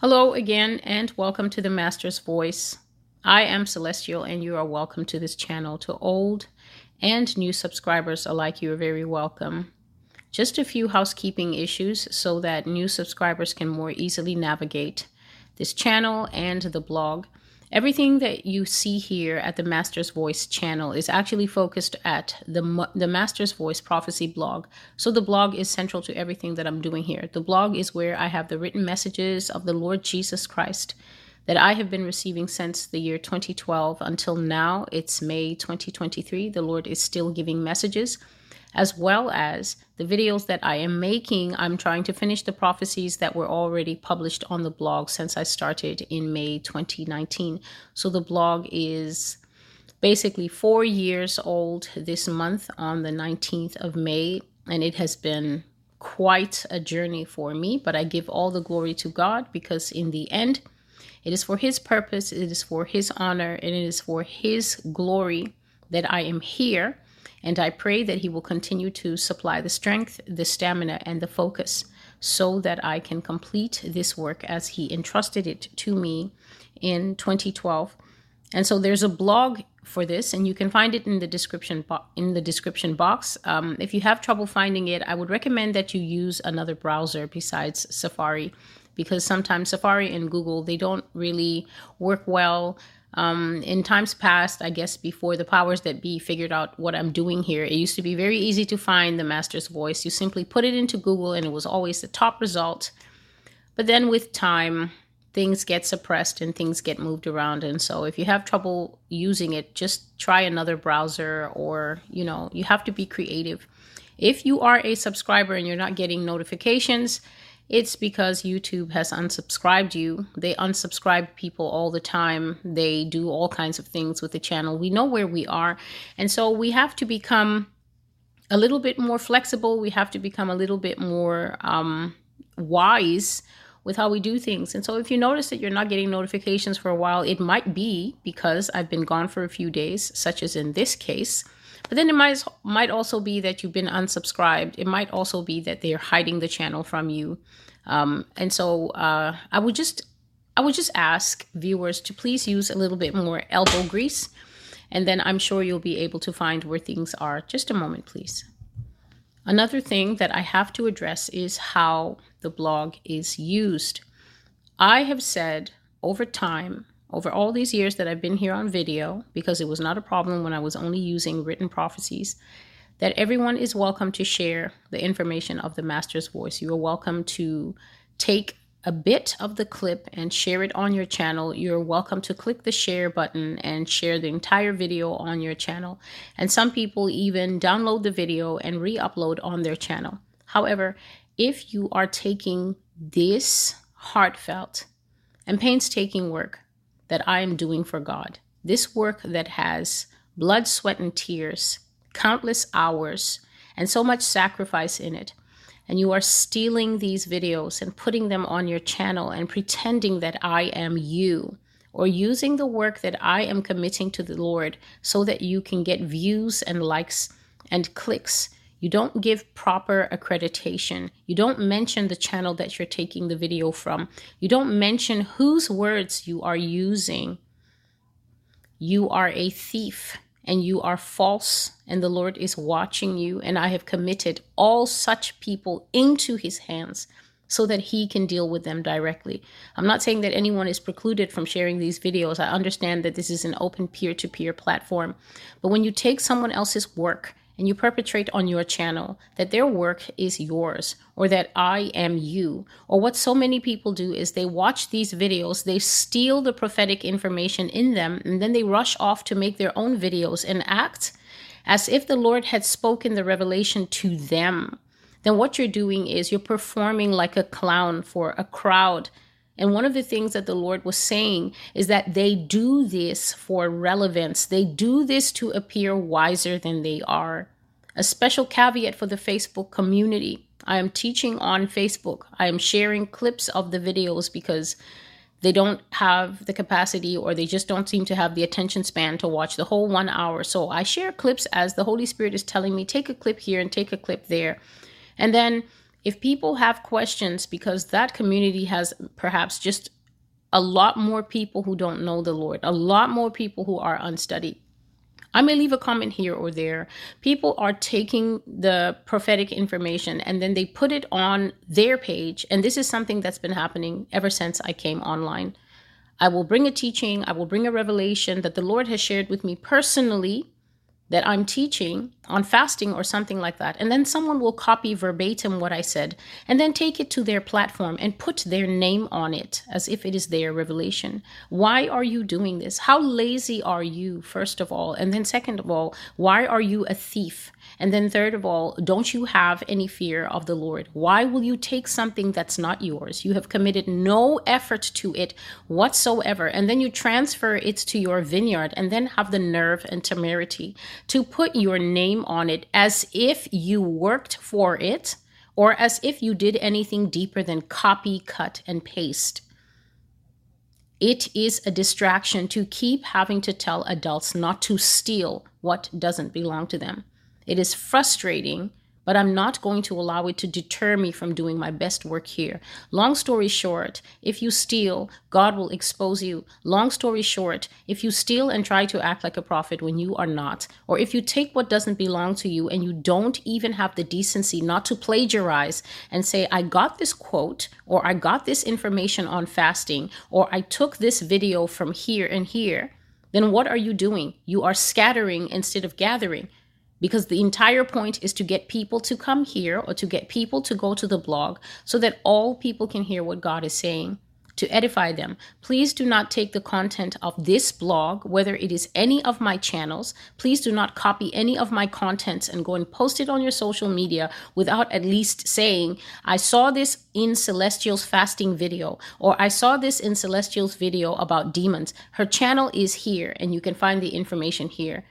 Hello again, and welcome to The Master's Voice. I am Celestial, and you are welcome to this channel. To old and new subscribers alike, you are very welcome. Just a few housekeeping issues so that new subscribers can more easily navigate this channel and the blog. Everything that you see here at The Master's Voice channel is actually focused at the Master's Voice Prophecy blog. So the blog is central to everything that I'm doing here. The blog is where I have the written messages of the Lord Jesus Christ that I have been receiving since the year 2012 until now. It's May 2023. The Lord is still giving messages, as well as the videos that I am making. I'm trying to finish the prophecies that were already published on the blog since I started in May 2019. So the blog is basically 4 years old this month on the 19th of May, and it has been quite a journey for me, but I give all the glory to God, because in the end, it is for His purpose, it is for His honor, and it is for His glory that I am here. And I pray that He will continue to supply the strength, the stamina, and the focus so that I can complete this work as He entrusted it to me in 2012. And so there's a blog for this, and you can find it in the description box. If you have trouble finding it, I would recommend that you use another browser besides Safari, because sometimes Safari and Google, they don't really work well. In times past, I guess before the powers that be figured out what I'm doing here, it used to be very easy to find The Master's Voice. You simply put it into Google and it was always the top result. But then with time, things get suppressed and things get moved around. And so if you have trouble using it, just try another browser, or, you know, you have to be creative. If you are a subscriber and you're not getting notifications, it's because YouTube has unsubscribed you. They unsubscribe people all the time. They do all kinds of things with the channel. We know where we are. And so we have to become a little bit more flexible. We have to become a little bit more wise with how we do things. And so if you notice that you're not getting notifications for a while, it might be because I've been gone for a few days, such as in this case. But then it might also be that you've been unsubscribed. It might also be that they're hiding the channel from you. I would just ask viewers to please use a little bit more elbow grease, and then I'm sure you'll be able to find where things are. Just a moment, please. Another thing that I have to address is how the blog is used. I have said over time, over all these years that I've been here on video, because it was not a problem when I was only using written prophecies, that everyone is welcome to share the information of The Master's Voice. You are welcome to take a bit of the clip and share it on your channel. You're welcome to click the share button and share the entire video on your channel. And some people even download the video and re-upload on their channel. However, if you are taking this heartfelt and painstaking work that I am doing for God, this work that has blood, sweat, and tears, countless hours, and so much sacrifice in it, and you are stealing these videos and putting them on your channel and pretending that I am you, or using the work that I am committing to the Lord so that you can get views and likes and clicks. You don't give proper accreditation. You don't mention the channel that you're taking the video from. You don't mention whose words you are using. You are a thief and you are false, and the Lord is watching you. And I have committed all such people into His hands so that He can deal with them directly. I'm not saying that anyone is precluded from sharing these videos. I understand that this is an open peer-to-peer platform. But when you take someone else's work and you perpetrate on your channel that their work is yours, or that I am you, or what so many people do is they watch these videos, they steal the prophetic information in them, and then they rush off to make their own videos and act as if the Lord had spoken the revelation to them. Then what you're doing is you're performing like a clown for a crowd. And one of the things that the Lord was saying is that they do this for relevance. They do this to appear wiser than they are. A special caveat for the Facebook community. I am teaching on Facebook. I am sharing clips of the videos because they don't have the capacity, or they just don't seem to have the attention span to watch the whole 1 hour. So I share clips as the Holy Spirit is telling me, take a clip here and take a clip there. And then If people have questions, because that community has perhaps just a lot more people who don't know the Lord, a lot more people who are unstudied. I may leave a comment here or there. People are taking the prophetic information and then they put it on their page. And this is something that's been happening ever since I came online. I will bring a teaching. I will bring a revelation that the Lord has shared with me personally that I'm teaching on fasting or something like that. And then someone will copy verbatim what I said and then take it to their platform and put their name on it as if it is their revelation. Why are you doing this? How lazy are you, first of all? And then second of all, why are you a thief? And then third of all, don't you have any fear of the Lord? Why will you take something that's not yours? You have committed no effort to it whatsoever. And then you transfer it to your vineyard and then have the nerve and temerity to put your name on it as if you worked for it or as if you did anything deeper than copy, cut, and paste. It is a distraction to keep having to tell adults not to steal what doesn't belong to them. It is frustrating, but I'm not going to allow it to deter me from doing my best work here. Long story short, if you steal, God will expose you. Long story short, if you steal and try to act like a prophet when you are not, or if you take what doesn't belong to you and you don't even have the decency not to plagiarize and say, I got this quote, or I got this information on fasting, or I took this video from here and here, then what are you doing? You are scattering instead of gathering. Because the entire point is to get people to come here or to get people to go to the blog so that all people can hear what God is saying to edify them. Please do not take the content of this blog, whether it is any of my channels. Please do not copy any of my contents and go and post it on your social media without at least saying, I saw this in Celestial's fasting video, or I saw this in Celestial's video about demons. Her channel is here and you can find the information here.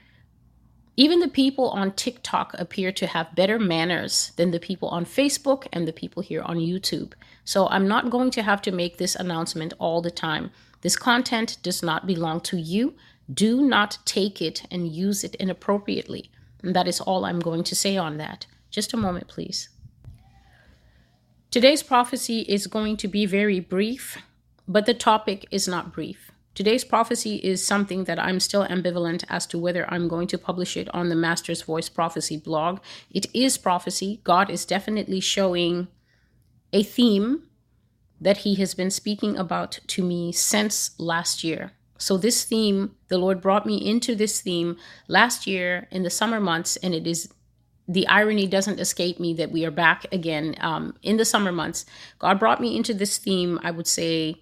Even the people on TikTok appear to have better manners than the people on Facebook and the people here on YouTube. So I'm not going to have to make this announcement all the time. This content does not belong to you. Do not take it and use it inappropriately. And that is all I'm going to say on that. Just a moment, please. Today's prophecy is going to be very brief, but the topic is not brief. Today's prophecy is something that I'm still ambivalent as to whether I'm going to publish it on the Master's Voice Prophecy blog. It is prophecy. God is definitely showing a theme that he has been speaking about to me since last year. So this theme, the Lord brought me into this theme last year in the summer months, and it is the irony doesn't escape me that we are back again in the summer months. God brought me into this theme, I would say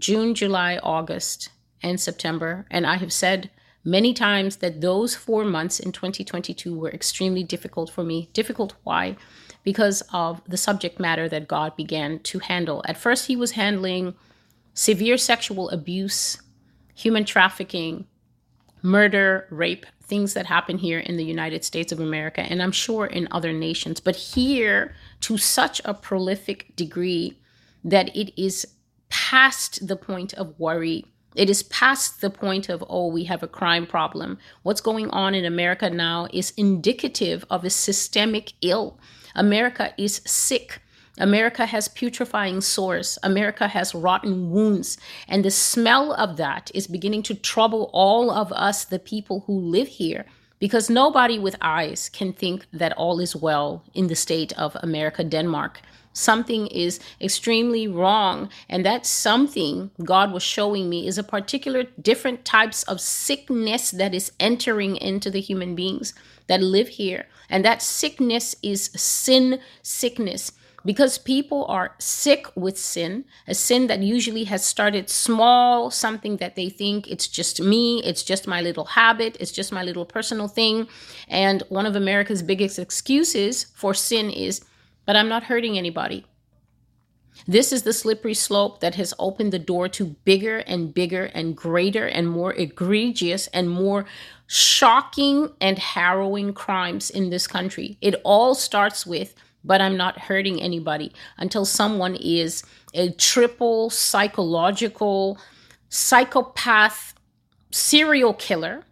June, July, August, and September. And I have said many times that those 4 months in 2022 were extremely difficult for me. Difficult why? Because of the subject matter that God began to handle. At first, he was handling severe sexual abuse, human trafficking, murder, rape, things that happen here in the United States of America, and I'm sure in other nations. But here, to such a prolific degree that it is past the point of worry. It is past the point of, oh, we have a crime problem. What's going on in America now is indicative of a systemic ill. America is sick. America has putrefying sores. America has rotten wounds. And the smell of that is beginning to trouble all of us, the people who live here, because nobody with eyes can think that all is well in the state of America, Denmark. Something is extremely wrong, and that something God was showing me is a particular different types of sickness that is entering into the human beings that live here. And that sickness is sin sickness, because people are sick with sin, a sin that usually has started small, something that they think it's just me, it's just my little habit, it's just my little personal thing. And one of America's biggest excuses for sin is, but I'm not hurting anybody. This is the slippery slope that has opened the door to bigger and bigger and greater and more egregious and more shocking and harrowing crimes in this country. It all starts with, but I'm not hurting anybody, until someone is a triple psychological psychopath serial killer.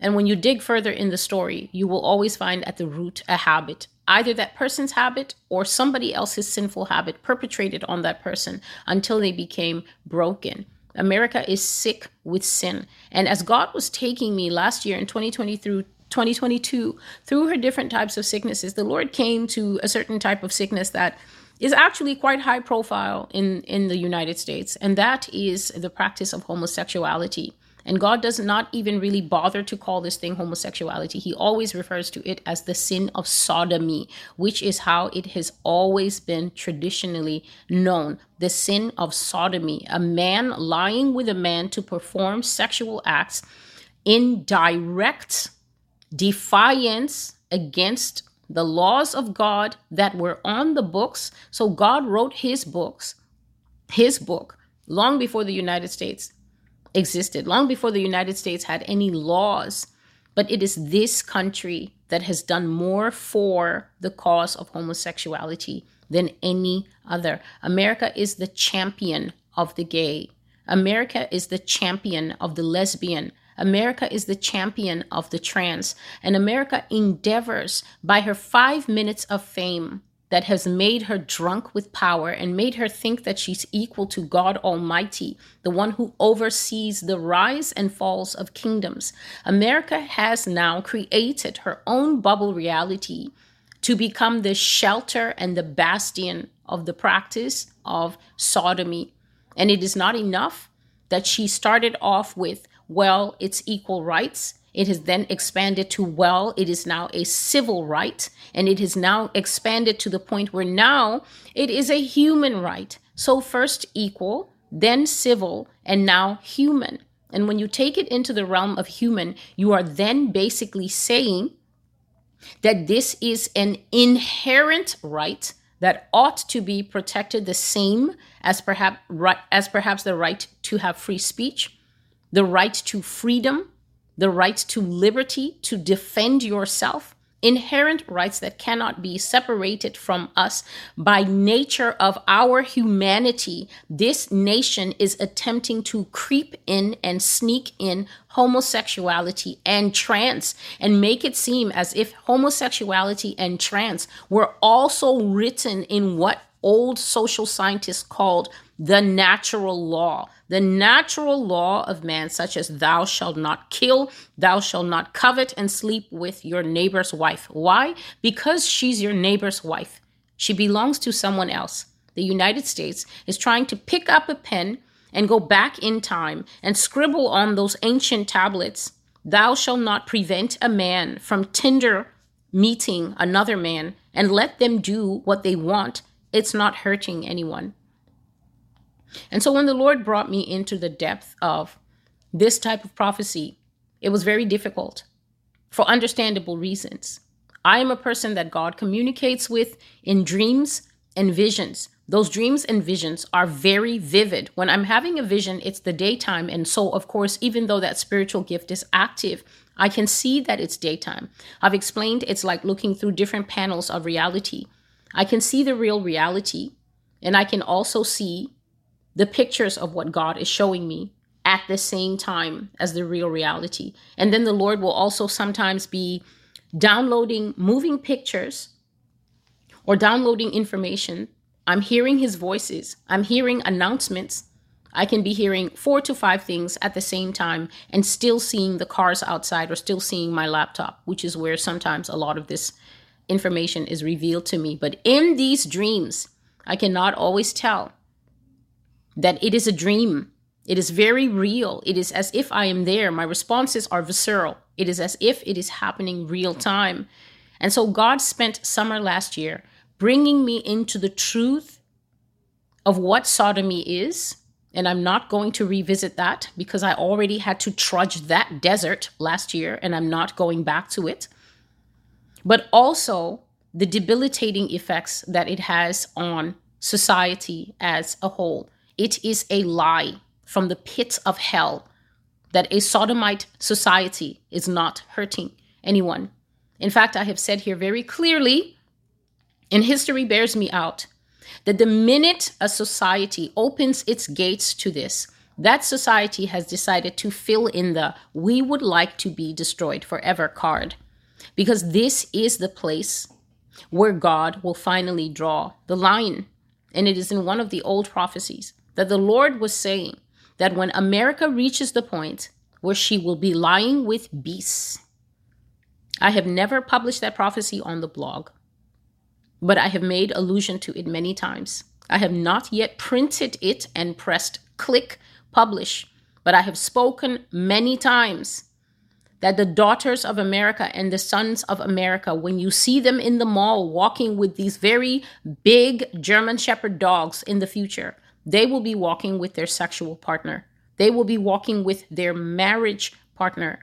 And when you dig further in the story, you will always find at the root a habit. either that person's habit or somebody else's sinful habit perpetrated on that person until they became broken. America is sick with sin. And as God was taking me last year in 2020 through 2022 through her different types of sicknesses, the Lord came to a certain type of sickness that is actually quite high profile in the United States. And that is the practice of homosexuality. And God does not even really bother to call this thing homosexuality. He always refers to it as the sin of sodomy, which is how it has always been traditionally known. The sin of sodomy, a man lying with a man to perform sexual acts in direct defiance against the laws of God that were on the books. So God wrote his book, long before the United States existed, long before the United States had any laws. But it is this country that has done more for the cause of homosexuality than any other. America is the champion of the gay. America is the champion of the lesbian. America is the champion of the trans. And America endeavors, by her 5 minutes of fame that has made her drunk with power and made her think that she's equal to God Almighty, the one who oversees the rise and falls of kingdoms. America has now created her own bubble reality to become the shelter and the bastion of the practice of sodomy. And it is not enough that she started off with, well, it's equal rights. It has then expanded to, well, it is now a civil right. And it has now expanded to the point where now it is a human right. So first equal, then civil, and now human. And when you take it into the realm of human, you are then basically saying that this is an inherent right that ought to be protected the same as perhaps the right to have free speech, the right to freedom, the right to liberty, to defend yourself, inherent rights that cannot be separated from us by nature of our humanity. This nation is attempting to creep in and sneak in homosexuality and trans and make it seem as if homosexuality and trans were also written in what old social scientists called the natural law. The natural law of man, such as thou shalt not kill, thou shalt not covet, and sleep with your neighbor's wife. Why? Because she's your neighbor's wife. She belongs to someone else. The United States is trying to pick up a pen and go back in time and scribble on those ancient tablets, thou shalt not prevent a man from Tinder meeting another man and let them do what they want. It's not hurting anyone. And so when the Lord brought me into the depth of this type of prophecy, it was very difficult for understandable reasons. I am a person that God communicates with in dreams and visions. Those dreams and visions are very vivid. When I'm having a vision, it's the daytime. And so, of course, even though that spiritual gift is active, I can see that it's daytime. I've explained it's like looking through different panels of reality. I can see the real reality, and I can also see the pictures of what God is showing me at the same time as the real reality. And then the Lord will also sometimes be downloading moving pictures or downloading information. I'm hearing his voices. I'm hearing announcements. I can be hearing 4 to 5 things at the same time and still seeing the cars outside or still seeing my laptop, which is where sometimes a lot of this information is revealed to me. But in these dreams, I cannot always tell that it is a dream. It is very real. It is as if I am there. My responses are visceral. It is as if it is happening real time. And so God spent summer last year bringing me into the truth of what sodomy is. And I'm not going to revisit that because I already had to trudge that desert last year and I'm not going back to it. But also the debilitating effects that it has on society as a whole. It is a lie from the pits of hell that a sodomite society is not hurting anyone. In fact, I have said here very clearly, and history bears me out, that the minute a society opens its gates to this, that society has decided to fill in the "we would like to be destroyed forever" card. Because this is the place where God will finally draw the line. And it is in one of the old prophecies that the Lord was saying that when America reaches the point where she will be lying with beasts. I have never published that prophecy on the blog, but I have made allusion to it many times. I have not yet printed it and pressed click publish, but I have spoken many times that the daughters of America and the sons of America, when you see them in the mall walking with these very big German Shepherd dogs in the future, they will be walking with their sexual partner. They will be walking with their marriage partner.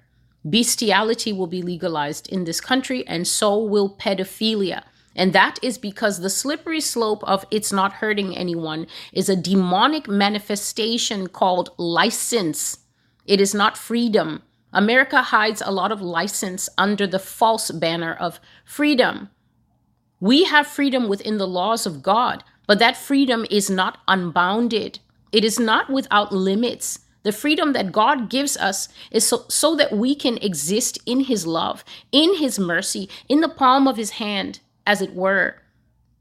Bestiality will be legalized in this country, and so will pedophilia. And that is because the slippery slope of it's not hurting anyone is a demonic manifestation called license. It is not freedom. America hides a lot of license under the false banner of freedom. We have freedom within the laws of God, but that freedom is not unbounded. It is not without limits. The freedom that God gives us is so that we can exist in his love, in his mercy, in the palm of his hand, as it were.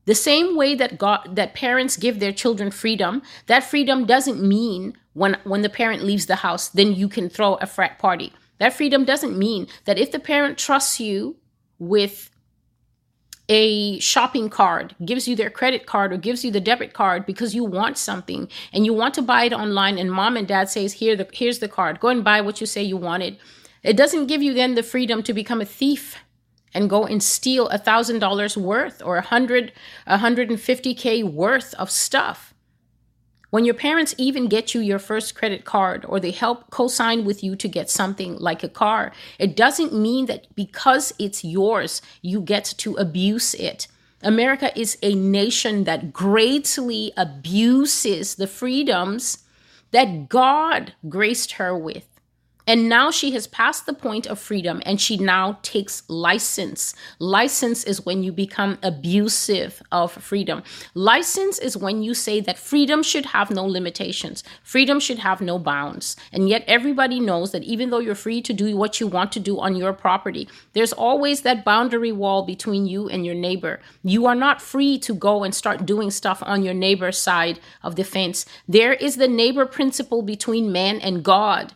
The same way that parents give their children freedom, that freedom doesn't mean when the parent leaves the house, then you can throw a frat party. That freedom doesn't mean that if the parent trusts you with a shopping card, gives you their credit card or gives you the debit card because you want something and you want to buy it online and mom and dad says, here's the card, go and buy what you say you wanted. It doesn't give you then the freedom to become a thief and go and steal $1,000 worth or $150K worth of stuff. When your parents even get you your first credit card or they help co-sign with you to get something like a car, it doesn't mean that because it's yours, you get to abuse it. America is a nation that greatly abuses the freedoms that God graced her with. And now she has passed the point of freedom and she now takes license. License is when you become abusive of freedom. License is when you say that freedom should have no limitations. Freedom should have no bounds. And yet everybody knows that even though you're free to do what you want to do on your property, there's always that boundary wall between you and your neighbor. You are not free to go and start doing stuff on your neighbor's side of the fence. There is the neighbor principle between man and God.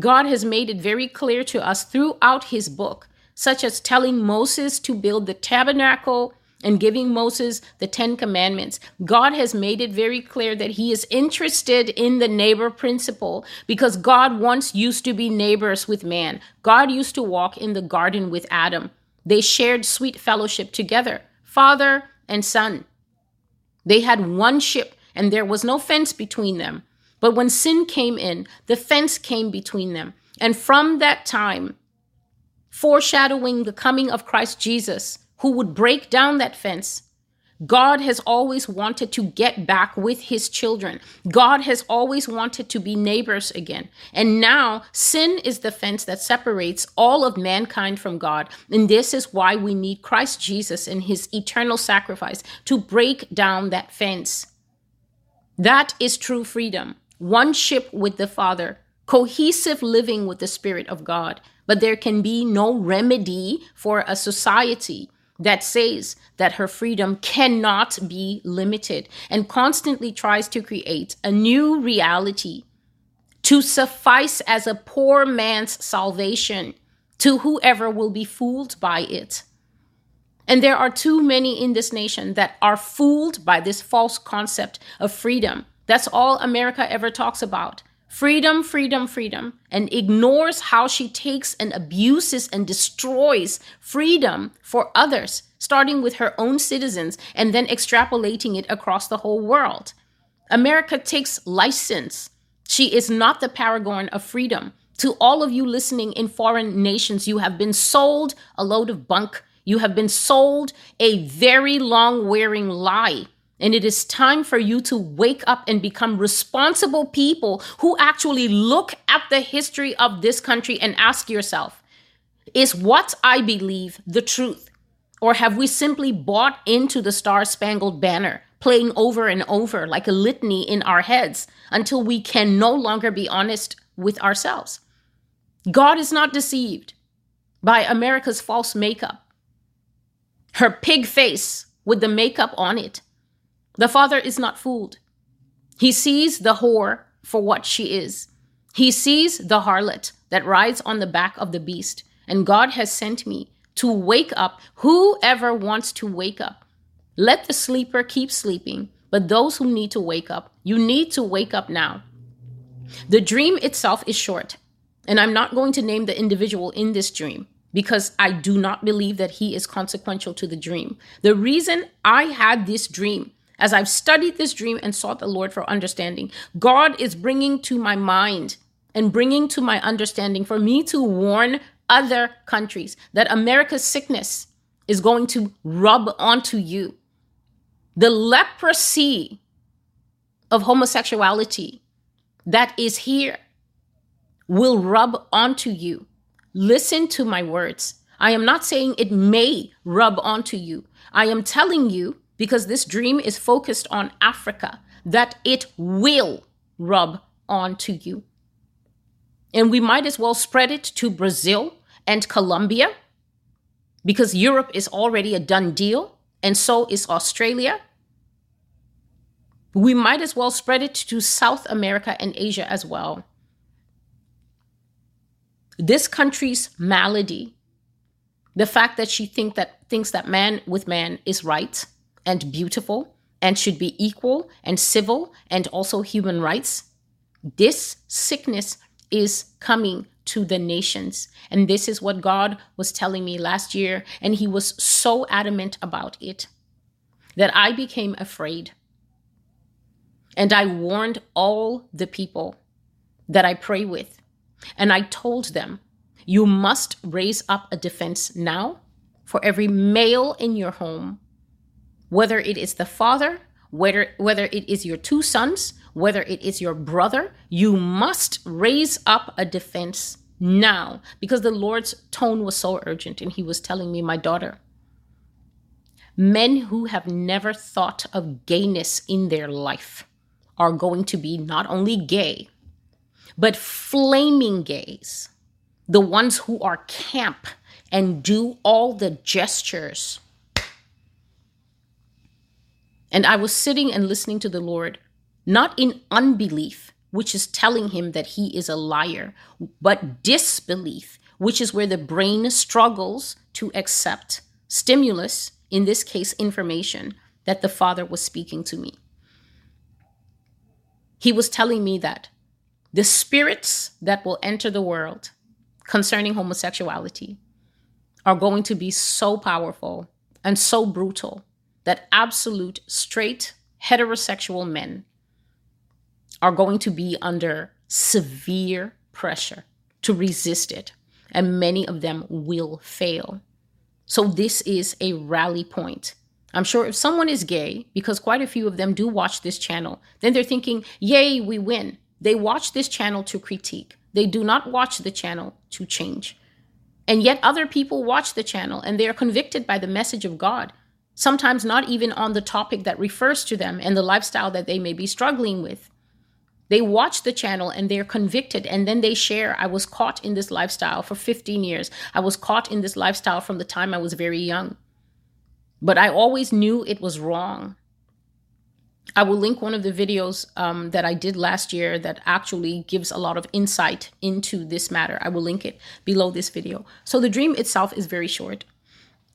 God has made it very clear to us throughout his book, such as telling Moses to build the tabernacle and giving Moses the 10 commandments. God has made it very clear that he is interested in the neighbor principle because God once used to be neighbors with man. God used to walk in the garden with Adam. They shared sweet fellowship together, father and son. They had one ship and there was no fence between them. But when sin came in, the fence came between them. And from that time, foreshadowing the coming of Christ Jesus, who would break down that fence, God has always wanted to get back with his children. God has always wanted to be neighbors again. And now sin is the fence that separates all of mankind from God. And this is why we need Christ Jesus and his eternal sacrifice to break down that fence. That is true freedom. One ship with the Father, cohesive living with the Spirit of God. But there can be no remedy for a society that says that her freedom cannot be limited and constantly tries to create a new reality to suffice as a poor man's salvation to whoever will be fooled by it. And there are too many in this nation that are fooled by this false concept of freedom. That's all America ever talks about. Freedom, freedom, freedom, and ignores how she takes and abuses and destroys freedom for others, starting with her own citizens and then extrapolating it across the whole world. America takes license. She is not the paragon of freedom. To all of you listening in foreign nations, you have been sold a load of bunk. You have been sold a very long-wearing lie. And it is time for you to wake up and become responsible people who actually look at the history of this country and ask yourself, is what I believe the truth? Or have we simply bought into the Star-Spangled Banner, playing over and over like a litany in our heads until we can no longer be honest with ourselves? God is not deceived by America's false makeup. her pig face with the makeup on it. The father is not fooled. He sees the whore for what she is. He sees the harlot that rides on the back of the beast. And God has sent me to wake up whoever wants to wake up. Let the sleeper keep sleeping, but those who need to wake up, you need to wake up now. The dream itself is short, and I'm not going to name the individual in this dream because I do not believe that he is consequential to the dream. The reason I had this dream, as I've studied this dream and sought the Lord for understanding, God is bringing to my mind and bringing to my understanding for me to warn other countries that America's sickness is going to rub onto you. The leprosy of homosexuality that is here will rub onto you. Listen to my words. I am not saying it may rub onto you. I am telling you, because this dream is focused on Africa, that it will rub onto you. And we might as well spread it to Brazil and Colombia, because Europe is already a done deal, and so is Australia. We might as well spread it to South America and Asia as well. This country's malady, the fact that she thinks that man with man is right and beautiful and should be equal and civil and also human rights, this sickness is coming to the nations. And this is what God was telling me last year, and he was so adamant about it that I became afraid. And I warned all the people that I pray with, and I told them, you must raise up a defense now for every male in your home, whether it is the father, whether it is your two sons, whether it is your brother, you must raise up a defense now, because the Lord's tone was so urgent, and he was telling me, my daughter, men who have never thought of gayness in their life are going to be not only gay, but flaming gays, the ones who are camp and do all the gestures. And I was sitting and listening to the Lord, not in unbelief, which is telling him that he is a liar, but disbelief, which is where the brain struggles to accept stimulus, in this case, information that the Father was speaking to me. He was telling me that the spirits that will enter the world concerning homosexuality are going to be so powerful and so brutal that absolute straight heterosexual men are going to be under severe pressure to resist it. And many of them will fail. So this is a rally point. I'm sure if someone is gay, because quite a few of them do watch this channel, then they're thinking, yay, we win. They watch this channel to critique. They do not watch the channel to change. And yet other people watch the channel and they are convicted by the message of God, sometimes not even on the topic that refers to them and the lifestyle that they may be struggling with. They watch the channel and they're convicted, and then they share, I was caught in this lifestyle for 15 years. I was caught in this lifestyle from the time I was very young, but I always knew it was wrong. I will link one of the videos that I did last year that actually gives a lot of insight into this matter. I will link it below this video. So the dream itself is very short.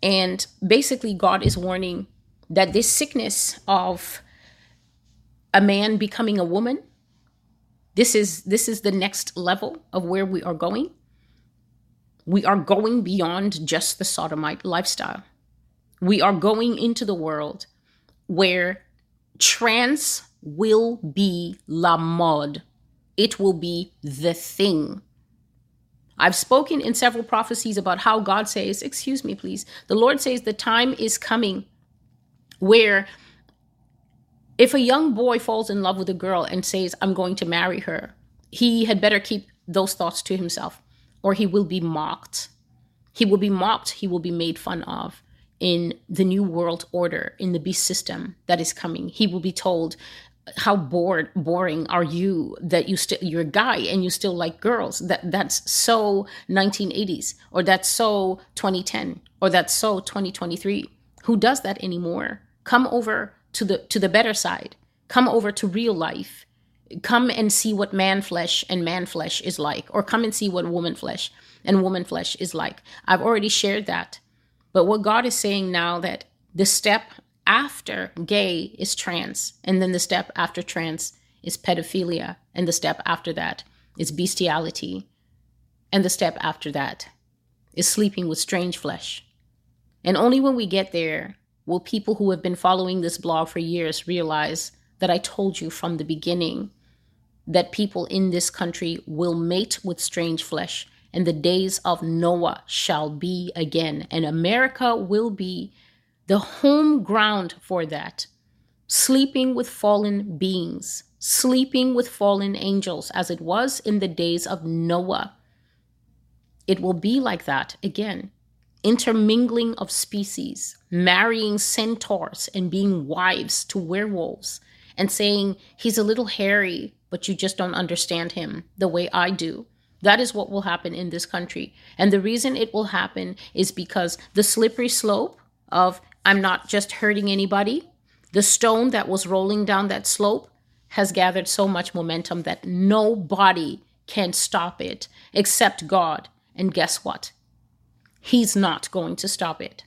And basically, God is warning that this sickness of a man becoming a woman, this is the next level of where we are going. We are going beyond just the sodomite lifestyle. We are going into the world where trans will be la mode. It will be the thing. I've spoken in several prophecies about how God says, excuse me, please. The Lord says the time is coming where if a young boy falls in love with a girl and says, I'm going to marry her, he had better keep those thoughts to himself, or he will be mocked. He will be mocked. He will be made fun of. In the new world order, in the beast system that is coming, he will be told, how boring are you that you're a guy and you still like girls. That's so 1980s, or that's so 2010, or that's so 2023. who does that anymore. Come over to the better side. Come over to real life. Come and see what man flesh is like, or come and see what woman flesh is like. I've already shared that. But what God is saying now, that the step after gay is trans, and then the step after trans is pedophilia, and the step after that is bestiality, and the step after that is sleeping with strange flesh. And only when we get there will people who have been following this blog for years realize that I told you from the beginning, that people in this country will mate with strange flesh, and the days of Noah shall be again, and America will be the home ground for that. Sleeping with fallen beings, sleeping with fallen angels, as it was in the days of Noah. It will be like that again. Intermingling of species, marrying centaurs and being wives to werewolves, and saying, he's a little hairy, but you just don't understand him the way I do. That is what will happen in this country. And the reason it will happen is because the slippery slope of, I'm not just hurting anybody, the stone that was rolling down that slope has gathered so much momentum that nobody can stop it except God. And guess what? He's not going to stop it.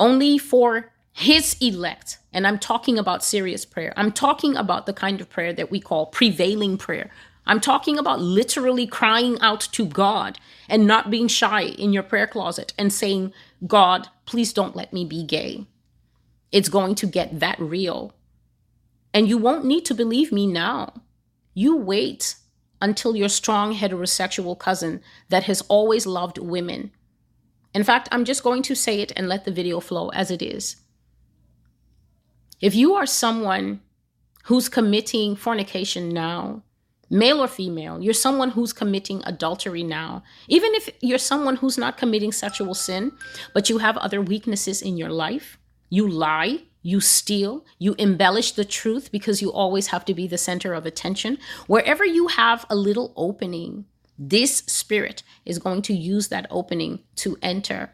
Only for his elect, and I'm talking about serious prayer. I'm talking about the kind of prayer that we call prevailing prayer. I'm talking about literally crying out to God and not being shy in your prayer closet and saying, God, please don't let me be gay. It's going to get that real. And you won't need to believe me now. You wait until your strong heterosexual cousin that has always loved women. In fact, I'm just going to say it and let the video flow as it is. If you are someone who's committing fornication now, male or female, you're someone who's committing adultery now, even if you're someone who's not committing sexual sin, but you have other weaknesses in your life, you lie, you steal, you embellish the truth because you always have to be the center of attention. Wherever you have a little opening, this spirit is going to use that opening to enter.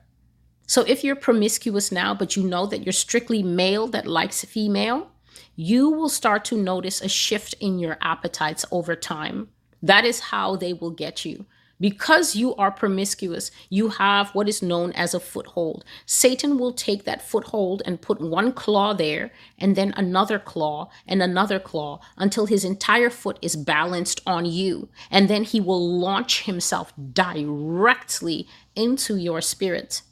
So if you're promiscuous now, but you know that you're strictly male that likes female, you will start to notice a shift in your appetites over time. That is how they will get you. Because you are promiscuous, you have what is known as a foothold. Satan will take that foothold and put one claw there, and then another claw and another claw, until his entire foot is balanced on you. And then he will launch himself directly into your spirit.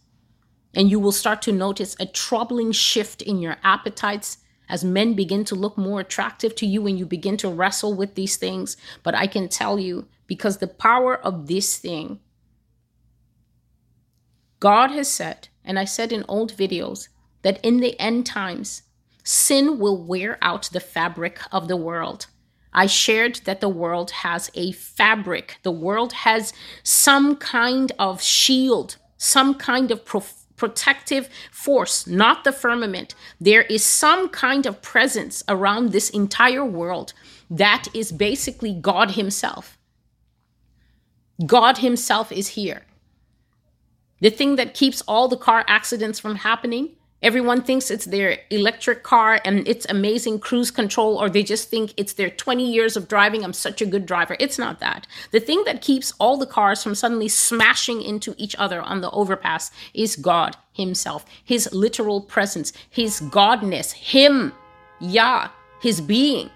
And you will start to notice a troubling shift in your appetites as men begin to look more attractive to you and you begin to wrestle with these things. But I can tell you, because the power of this thing, God has said, and I said in old videos, that in the end times, sin will wear out the fabric of the world. I shared that the world has a fabric. The world has some kind of shield, some kind of protective force, not the firmament. There is some kind of presence around this entire world that is basically God himself. God himself is here. The thing that keeps all the car accidents from happening, everyone thinks it's their electric car and it's amazing cruise control, or they just think it's their 20 years of driving. I'm such a good driver. It's not that. The thing that keeps all the cars from suddenly smashing into each other on the overpass is God himself, his literal presence, his godness, him, Yah, his being.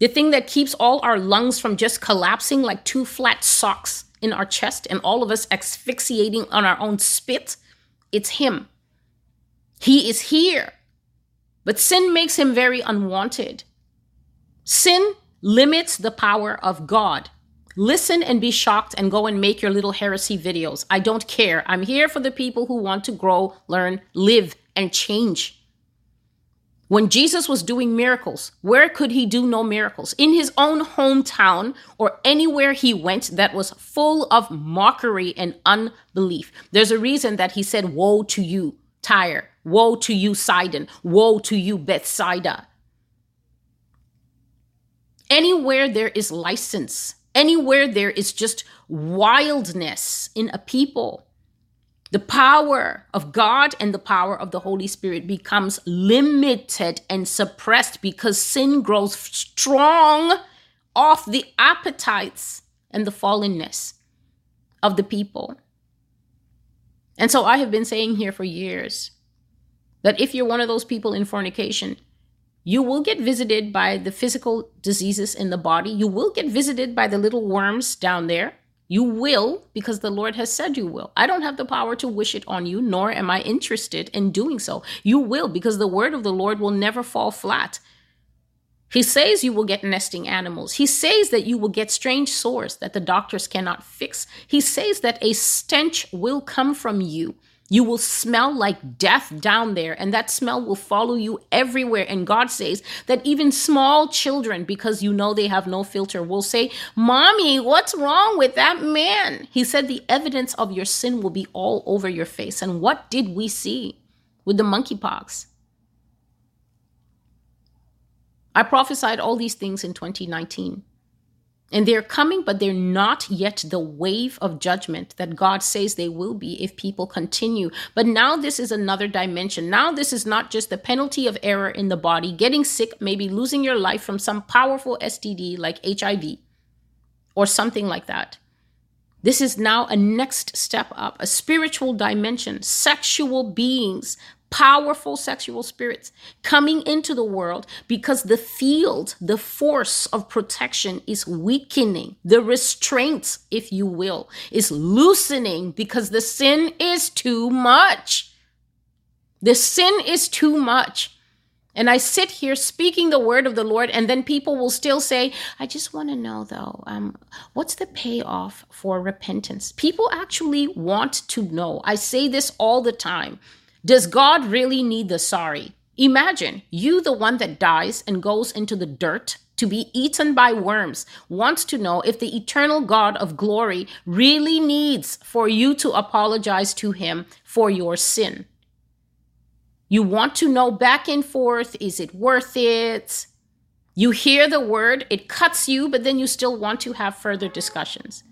The thing that keeps all our lungs from just collapsing like two flat socks in our chest and all of us asphyxiating on our own spit, it's him. He is here. But sin makes him very unwanted. Sin limits the power of God. Listen and be shocked and go and make your little heresy videos. I don't care. I'm here for the people who want to grow, learn, live, and change. When Jesus was doing miracles, where could he do no miracles? In his own hometown or anywhere he went that was full of mockery and unbelief. There's a reason that he said, woe to you, Tyre. Woe to you, Sidon. Woe to you, Bethsaida. Anywhere there is license, anywhere there is just wildness in a people, The power of God and the power of the Holy Spirit becomes limited and suppressed because sin grows strong off the appetites and the fallenness of the people. And so I have been saying here for years that if you're one of those people in fornication, you will get visited by the physical diseases in the body. You will get visited by the little worms down there. You will, because the Lord has said you will. I don't have the power to wish it on you, nor am I interested in doing so. You will, because the word of the Lord will never fall flat. He says you will get nesting animals. He says that you will get strange sores that the doctors cannot fix. He says that a stench will come from you. You will smell like death down there, and that smell will follow you everywhere. And God says that even small children, because you know they have no filter, will say, "Mommy, what's wrong with that man?" He said the evidence of your sin will be all over your face. And what did we see with the monkeypox? I prophesied all these things in 2019, and they're coming, but they're not yet the wave of judgment that God says they will be if people continue. But now this is another dimension. Now this is not just the penalty of error in the body, getting sick, maybe losing your life from some powerful STD like HIV or something like that. This is now a next step up, a spiritual dimension, sexual beings, powerful sexual spirits coming into the world because the field, the force of protection is weakening. The restraints, if you will, is loosening because the sin is too much. The sin is too much. And I sit here speaking the word of the Lord, and then people will still say, "I just want to know though, what's the payoff for repentance?" People actually want to know. I say this all the time. Does God really need the sorry? Imagine you, the one that dies and goes into the dirt to be eaten by worms, wants to know if the eternal God of glory really needs for you to apologize to him for your sin. You want to know back and forth, is it worth it? You hear the word, it cuts you, but then you still want to have further discussions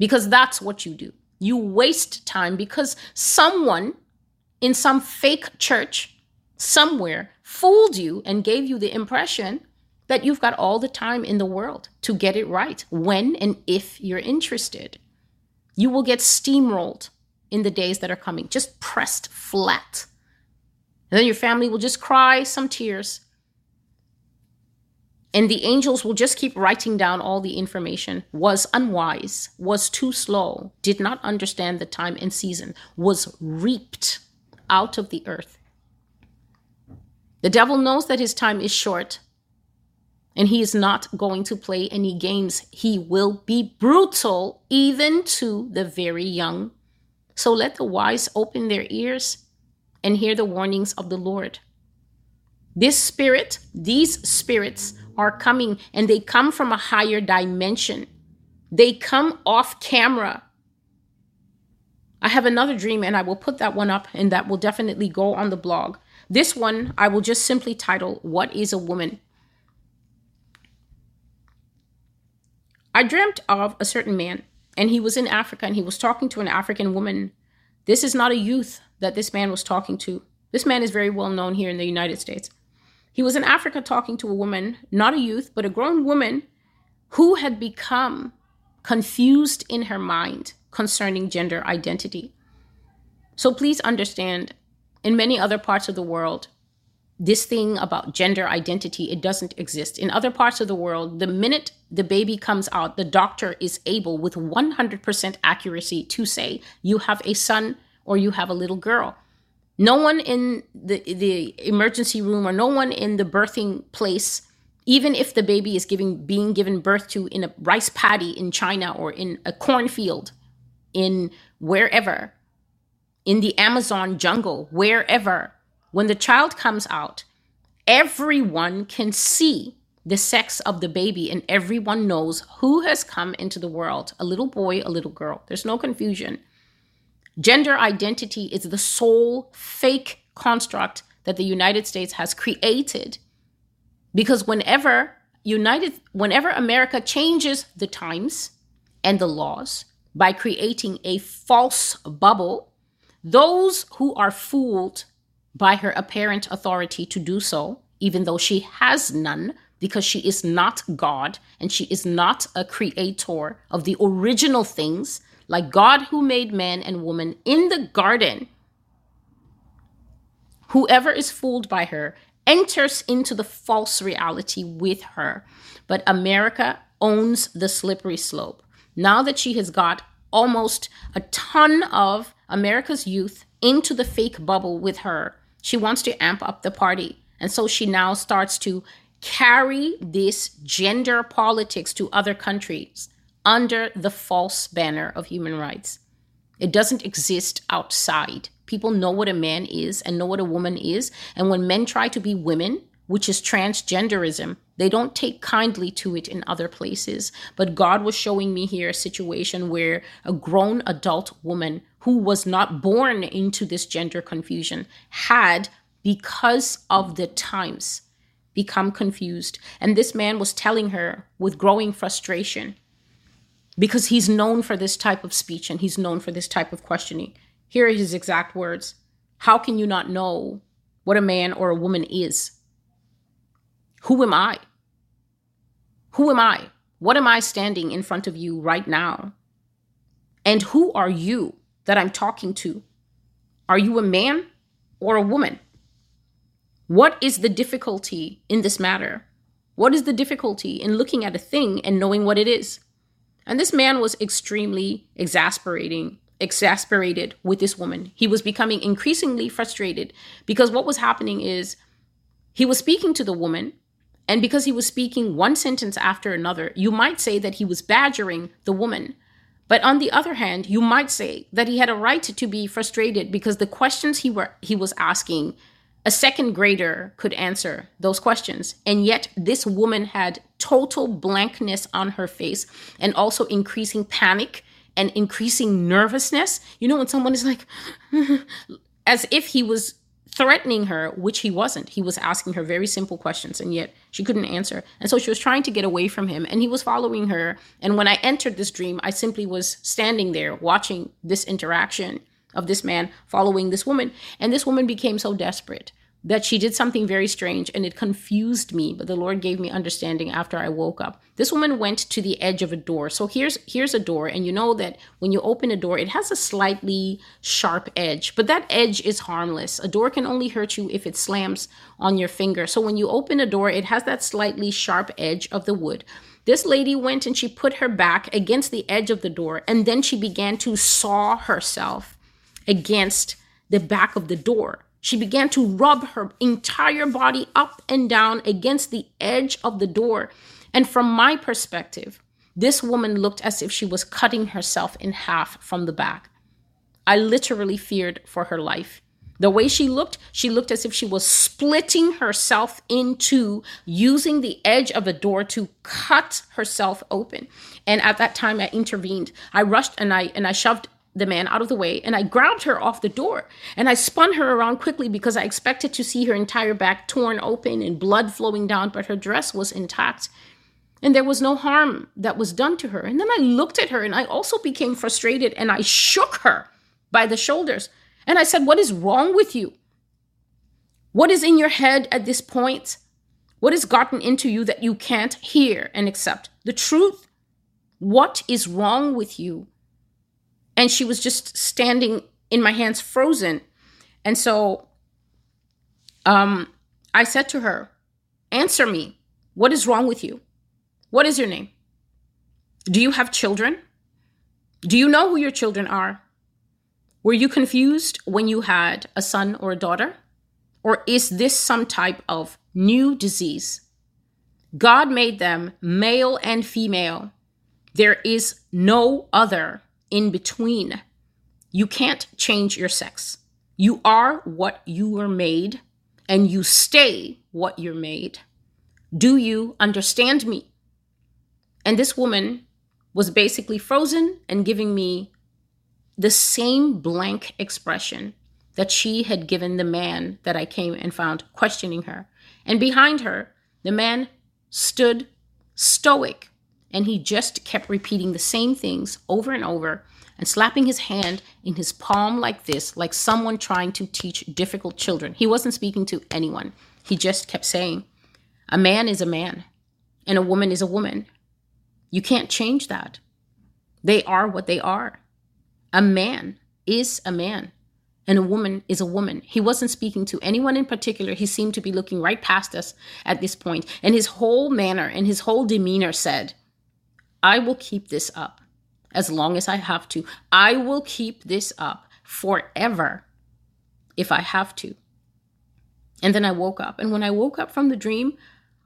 because that's what you do. You waste time because someone in some fake church somewhere fooled you and gave you the impression that you've got all the time in the world to get it right when and if you're interested. You will get steamrolled in the days that are coming, just pressed flat. And then your family will just cry some tears. And the angels will just keep writing down all the information. Was unwise, was too slow, did not understand the time and season, was reaped out of the earth. The devil knows that his time is short, and he is not going to play any games. He will be brutal even to the very young. So let the wise open their ears and hear the warnings of the Lord. These spirits are coming, and they come from a higher dimension. They come off camera. I have another dream, and I will put that one up, and that will definitely go on the blog. This one, I will just simply title, "What is a Woman?" I dreamt of a certain man, and he was in Africa, and he was talking to an African woman. This is not a youth that this man was talking to. This man is very well known here in the United States. He was in Africa talking to a woman, not a youth, but a grown woman who had become confused in her mind concerning gender identity. So please understand, in many other parts of the world, this thing about gender identity, it doesn't exist. In other parts of the world, the minute the baby comes out, the doctor is able with 100% accuracy to say, you have a son or you have a little girl. No one in the emergency room or no one in the birthing place, even if the baby is being given birth to in a rice paddy in China or in a cornfield, in wherever, in the Amazon jungle, wherever, when the child comes out, everyone can see the sex of the baby and everyone knows who has come into the world, a little boy, a little girl. There's no confusion. Gender identity is the sole fake construct that the United States has created, because whenever America changes the times and the laws by creating a false bubble, Those who are fooled by her apparent authority to do so, even though she has none, because she is not God and she is not a creator of the original things, like God who made man and woman in the garden. Whoever is fooled by her enters into the false reality with her. But America owns the slippery slope. Now that she has got almost a ton of America's youth into the fake bubble with her, she wants to amp up the party. And so she now starts to carry this gender politics to other countries under the false banner of human rights. It doesn't exist outside. People know what a man is and know what a woman is. And when men try to be women, which is transgenderism, they don't take kindly to it in other places. But God was showing me here a situation where a grown adult woman who was not born into this gender confusion had, because of the times, become confused. And this man was telling her with growing frustration, because he's known for this type of speech and he's known for this type of questioning. Here are his exact words. How can you not know what a man or a woman is? Who am I? Who am I? What am I standing in front of you right now? And who are you that I'm talking to? Are you a man or a woman? What is the difficulty in this matter? What is the difficulty in looking at a thing and knowing what it is? And this man was extremely exasperated with this woman. He was becoming increasingly frustrated because what was happening is he was speaking to the woman, and because he was speaking one sentence after another, you might say that he was badgering the woman. But on the other hand, you might say that he had a right to be frustrated because the questions he was asking, a second grader could answer those questions. And yet this woman had total blankness on her face and also increasing panic and increasing nervousness. You know, when someone is like, as if he was threatening her, which he wasn't. He was asking her very simple questions, and yet she couldn't answer. And so she was trying to get away from him, and he was following her. And when I entered this dream, I simply was standing there watching this interaction of this man following this woman. And this woman became so desperate that she did something very strange, and it confused me, but the Lord gave me understanding after I woke up. This woman went to the edge of a door. So here's a door, and you know that when you open a door, it has a slightly sharp edge, but that edge is harmless. A door can only hurt you if it slams on your finger. So when you open a door, it has that slightly sharp edge of the wood. This lady went and she put her back against the edge of the door, and then she began to saw herself against the back of the door. She began to rub her entire body up and down against the edge of the door. And from my perspective, this woman looked as if she was cutting herself in half from the back. I literally feared for her life. The way she looked as if she was splitting herself in two, using the edge of a door to cut herself open. And at that time, I intervened. I rushed and I shoved the man out of the way, and I grabbed her off the door, and I spun her around quickly because I expected to see her entire back torn open and blood flowing down, but her dress was intact and there was no harm that was done to her. And then I looked at her, and I also became frustrated, and I shook her by the shoulders, and I said, "What is wrong with you? What is in your head at this point? What has gotten into you that you can't hear and accept the truth? What is wrong with you?" And she was just standing in my hands, frozen. And so I said to her, "Answer me. What is wrong with you? What is your name? Do you have children? Do you know who your children are? Were you confused when you had a son or a daughter? Or is this some type of new disease? God made them male and female. There is no other in between. You can't change your sex. You are what you were made, and you stay what you're made. Do you understand me?" And this woman was basically frozen and giving me the same blank expression that she had given the man that I came and found questioning her. And behind her, the man stood stoic, and he just kept repeating the same things over and over and slapping his hand in his palm like this, like someone trying to teach difficult children. He wasn't speaking to anyone. He just kept saying, a man is a man and a woman is a woman. You can't change that. They are what they are. A man is a man and a woman is a woman. He wasn't speaking to anyone in particular. He seemed to be looking right past us at this point. And his whole manner and his whole demeanor said, I will keep this up as long as I have to. I will keep this up forever if I have to. And then I woke up. And when I woke up from the dream,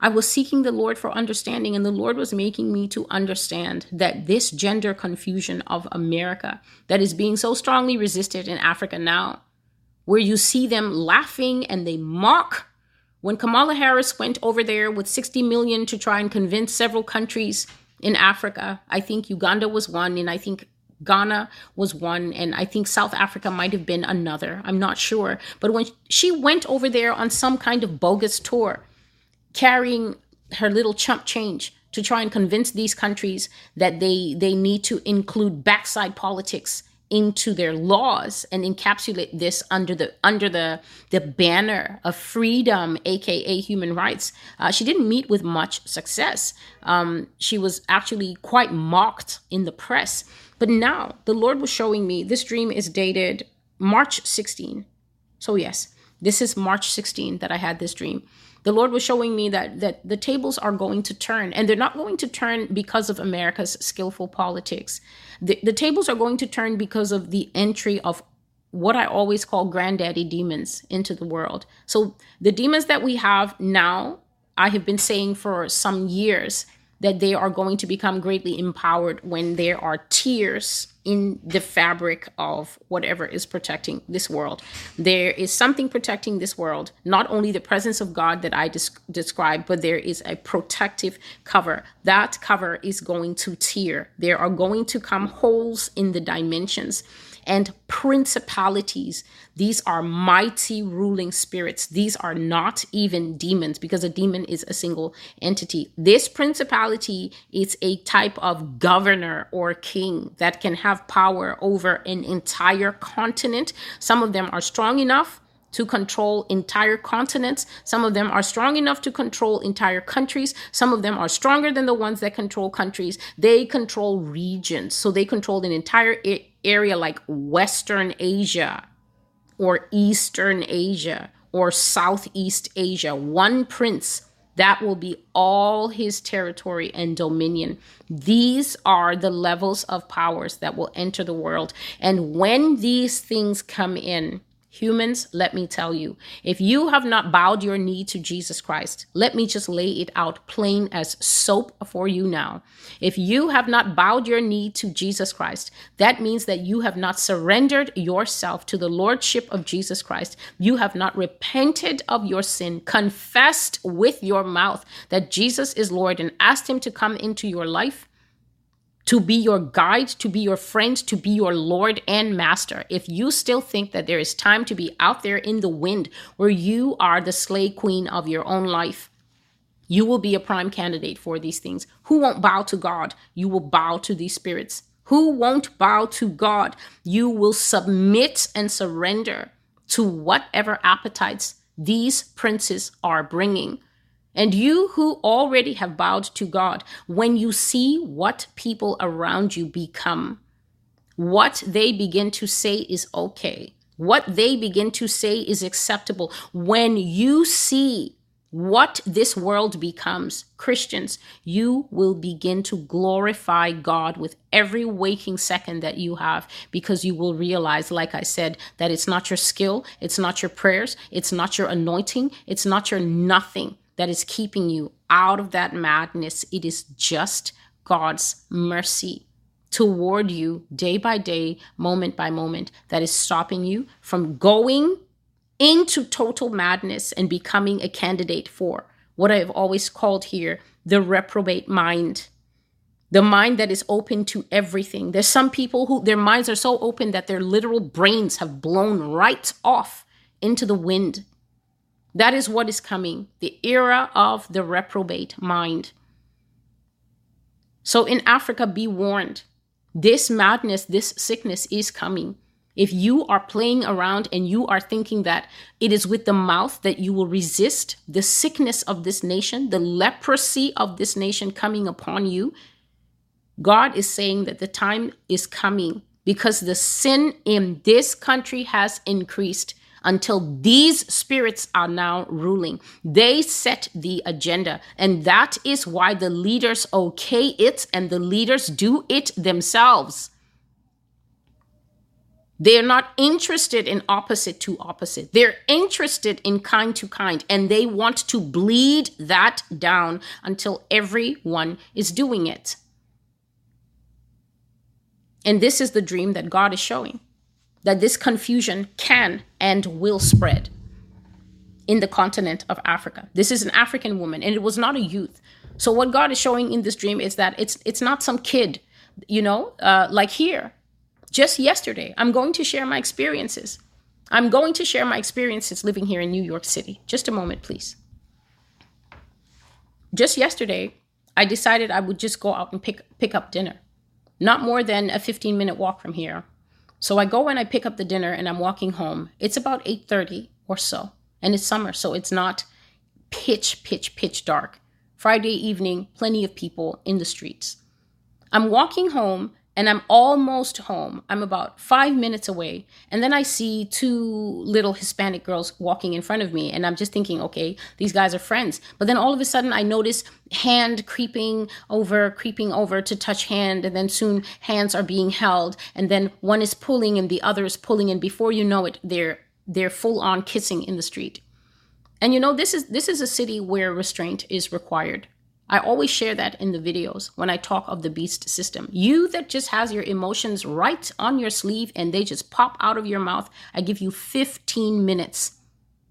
I was seeking the Lord for understanding, and the Lord was making me to understand that this gender confusion of America that is being so strongly resisted in Africa now, where you see them laughing and they mock. When Kamala Harris went over there with 60 million to try and convince several countries in Africa, I think Uganda was one, and I think Ghana was one, and I think South Africa might have been another. I'm not sure. But when she went over there on some kind of bogus tour, carrying her little chump change to try and convince these countries that they need to include backside politics into their laws and encapsulate this under the banner of freedom, aka human rights, she didn't meet with much success. She was actually quite mocked in the press. But now the Lord was showing me, this dream is dated March 16. So yes, this is March 16 that I had this dream. The Lord was showing me that the tables are going to turn, and they're not going to turn because of America's skillful politics. The tables are going to turn because of the entry of what I always call granddaddy demons into the world. So the demons that we have now, I have been saying for some years that they are going to become greatly empowered when there are tears in the fabric of whatever is protecting this world. There is something protecting this world, not only the presence of God that I describe, but there is a protective cover. That cover is going to tear. There are going to come holes in the dimensions. And principalities, these are mighty ruling spirits. These are not even demons, because a demon is a single entity. This principality is a type of governor or king that can have power over an entire continent. Some of them are strong enough to control entire continents. Some of them are strong enough to control entire countries. Some of them are stronger than the ones that control countries. They control regions. So they control an entire area like Western Asia or Eastern Asia or Southeast Asia. One prince, that will be all his territory and dominion. These are the levels of powers that will enter the world. And when these things come in, humans, let me tell you, if you have not bowed your knee to Jesus Christ, let me just lay it out plain as soap for you now. If you have not bowed your knee to Jesus Christ, that means that you have not surrendered yourself to the Lordship of Jesus Christ. You have not repented of your sin, confessed with your mouth that Jesus is Lord, and asked him to come into your life, to be your guide, to be your friend, to be your Lord and Master. If you still think that there is time to be out there in the wind where you are the slay queen of your own life, you will be a prime candidate for these things. Who won't bow to God? You will bow to these spirits. Who won't bow to God? You will submit and surrender to whatever appetites these princes are bringing. And you who already have bowed to God, when you see what people around you become, what they begin to say is okay, what they begin to say is acceptable, when you see what this world becomes, Christians, you will begin to glorify God with every waking second that you have, because you will realize, like I said, that it's not your skill, it's not your prayers, it's not your anointing, it's not your nothing that is keeping you out of that madness. It is just God's mercy toward you day by day, moment by moment, that is stopping you from going into total madness and becoming a candidate for what I have always called here, the reprobate mind. The mind that is open to everything. There's some people who their minds are so open that their literal brains have blown right off into the wind. That is what is coming, the era of the reprobate mind. So in Africa, be warned. This madness, this sickness is coming. If you are playing around and you are thinking that it is with the mouth that you will resist the sickness of this nation, the leprosy of this nation coming upon you, God is saying that the time is coming because the sin in this country has increased until these spirits are now ruling. They set the agenda, and that is why the leaders okay it and the leaders do it themselves. They're not interested in opposite to opposite. They're interested in kind to kind, and they want to bleed that down until everyone is doing it. And this is the dream that God is showing, that this confusion can and will spread in the continent of Africa. This is an African woman, and it was not a youth. So what God is showing in this dream is that it's not some kid, like here. Just yesterday, I'm going to share my experiences. I'm going to share my experiences living here in New York City. Just a moment, please. Just yesterday, I decided I would just go out and pick up dinner. Not more than a 15-minute walk from here. So I go and I pick up the dinner and I'm walking home. It's about 8:30 or so. And it's summer, so it's not pitch dark. Friday evening, plenty of people in the streets. I'm walking home. And I'm almost home. I'm about 5 minutes away. And then I see two little Hispanic girls walking in front of me. And I'm just thinking, okay, these guys are friends. But then all of a sudden I notice hand creeping over to touch hand. And then soon hands are being held. And then one is pulling and the other is pulling. And before you know it, they're full on kissing in the street. And this is a city where restraint is required. I always share that in the videos when I talk of the beast system. You that just has your emotions right on your sleeve and they just pop out of your mouth. I give you 15 minutes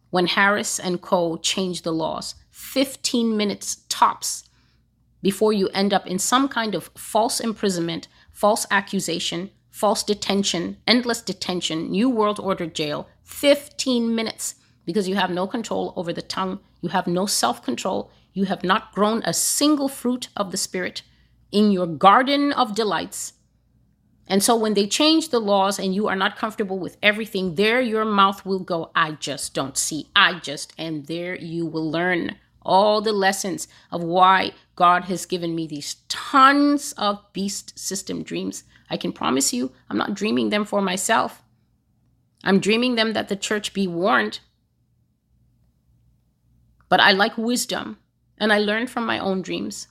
when Harris and Co. change the laws. 15 minutes tops before you end up in some kind of false imprisonment, false accusation, false detention, endless detention, New World Order jail. 15 minutes because you have no control over the tongue. You have no self-control. You have not grown a single fruit of the Spirit in your garden of delights. And so when they change the laws and you are not comfortable with everything, there your mouth will go, I just don't see. And there you will learn all the lessons of why God has given me these tons of beast system dreams. I can promise you, I'm not dreaming them for myself. I'm dreaming them that the church be warned. But I like wisdom. And I learned from my own dreams,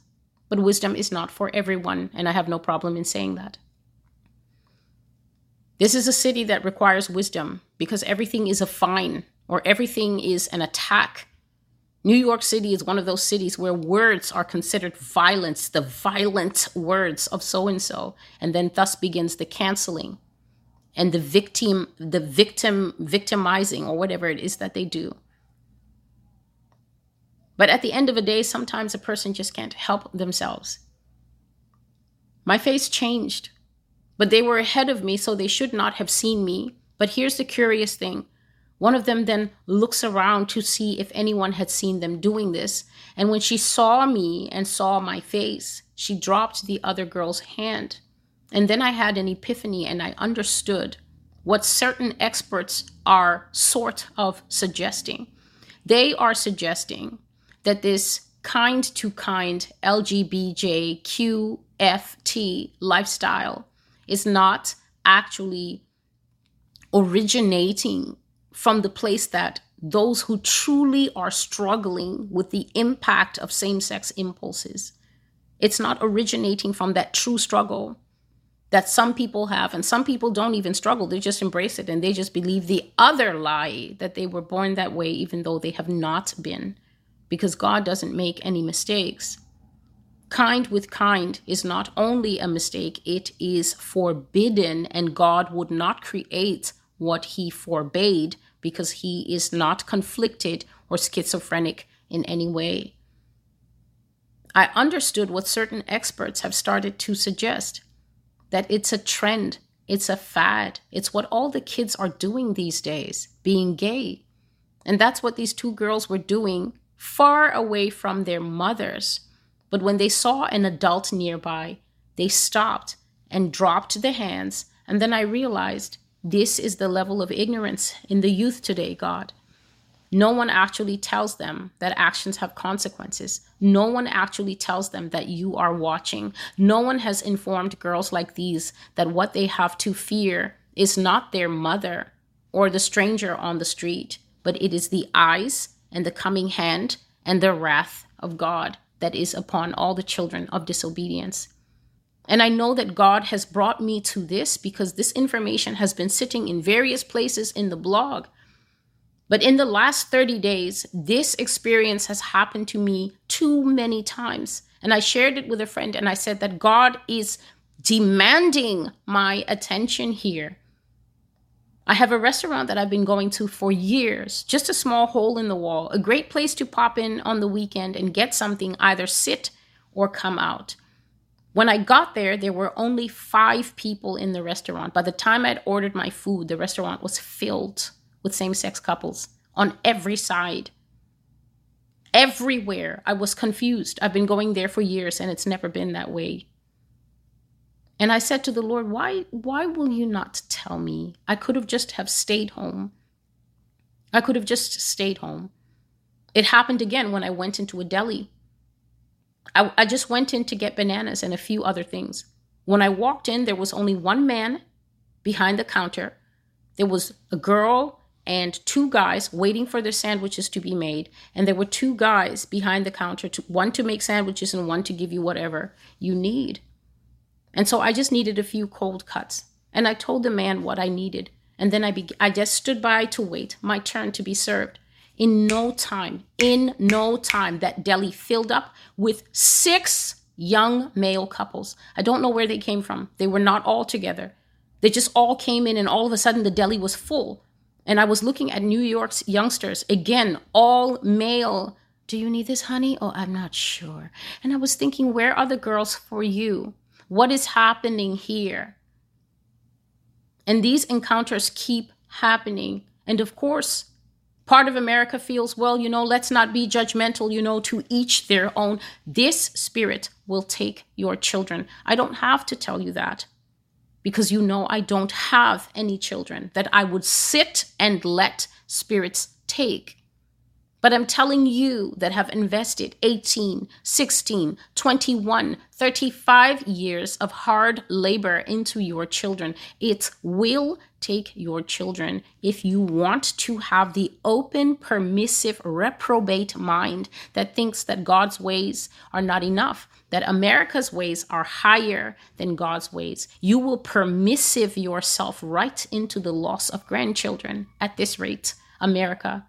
but wisdom is not for everyone, and I have no problem in saying that. This is a city that requires wisdom because everything is a fine or everything is an attack. New York City is one of those cities where words are considered violence, the violent words of so-and-so, and then thus begins the canceling and the victimizing or whatever it is that they do. But at the end of the day, sometimes a person just can't help themselves. My face changed, but they were ahead of me, so they should not have seen me. But here's the curious thing. One of them then looks around to see if anyone had seen them doing this. And when she saw me and saw my face, she dropped the other girl's hand. And then I had an epiphany and I understood what certain experts are sort of suggesting. They are suggesting that this kind-to-kind LGBTQFT lifestyle is not actually originating from the place that those who truly are struggling with the impact of same-sex impulses. It's not originating from that true struggle that some people have, and some people don't even struggle. They just embrace it, and they just believe the other lie that they were born that way, even though they have not been. Because God doesn't make any mistakes. Kind with kind is not only a mistake, it is forbidden, and God would not create what he forbade because he is not conflicted or schizophrenic in any way. I understood what certain experts have started to suggest, that it's a trend, it's a fad, it's what all the kids are doing these days, being gay. And that's what these two girls were doing far away from their mothers. But when they saw an adult nearby, they stopped and dropped their hands. And then I realized this is the level of ignorance in the youth today, God. No one actually tells them that actions have consequences. No one actually tells them that you are watching. No one has informed girls like these that what they have to fear is not their mother or the stranger on the street, but it is the eyes and the coming hand and the wrath of God that is upon all the children of disobedience. And I know that God has brought me to this because this information has been sitting in various places in the blog. But in the last 30 days, this experience has happened to me too many times. And I shared it with a friend and I said that God is demanding my attention here. I have a restaurant that I've been going to for years, just a small hole in the wall, a great place to pop in on the weekend and get something, either sit or come out. When I got there, there were only 5 people in the restaurant. By the time I'd ordered my food, the restaurant was filled with same-sex couples on every side. Everywhere. I was confused. I've been going there for years and it's never been that way. And I said to the Lord, why will you not tell me? I could have just have stayed home. I could have just stayed home. It happened again when I went into a deli. I just went in to get bananas and a few other things. When I walked in, there was only one man behind the counter. There was a girl and 2 guys waiting for their sandwiches to be made. And there were 2 guys behind the counter, one to make sandwiches and one to give you whatever you need. And so I just needed a few cold cuts. And I told the man what I needed. And then I just stood by to wait my turn to be served. In no time, that deli filled up with 6 young male couples. I don't know where they came from. They were not all together. They just all came in and all of a sudden the deli was full. And I was looking at New York's youngsters, again, all male. Do you need this, honey? Oh, I'm not sure. And I was thinking, where are the girls for you? What is happening here? And these encounters keep happening. And of course, part of America feels, well, let's not be judgmental, to each their own. This spirit will take your children. I don't have to tell you that because I don't have any children that I would sit and let spirits take. But I'm telling you that have invested 18, 16, 21, 35 years of hard labor into your children. It will take your children if you want to have the open, permissive, reprobate mind that thinks that God's ways are not enough, that America's ways are higher than God's ways. You will permissive yourself right into the loss of grandchildren at this rate, America.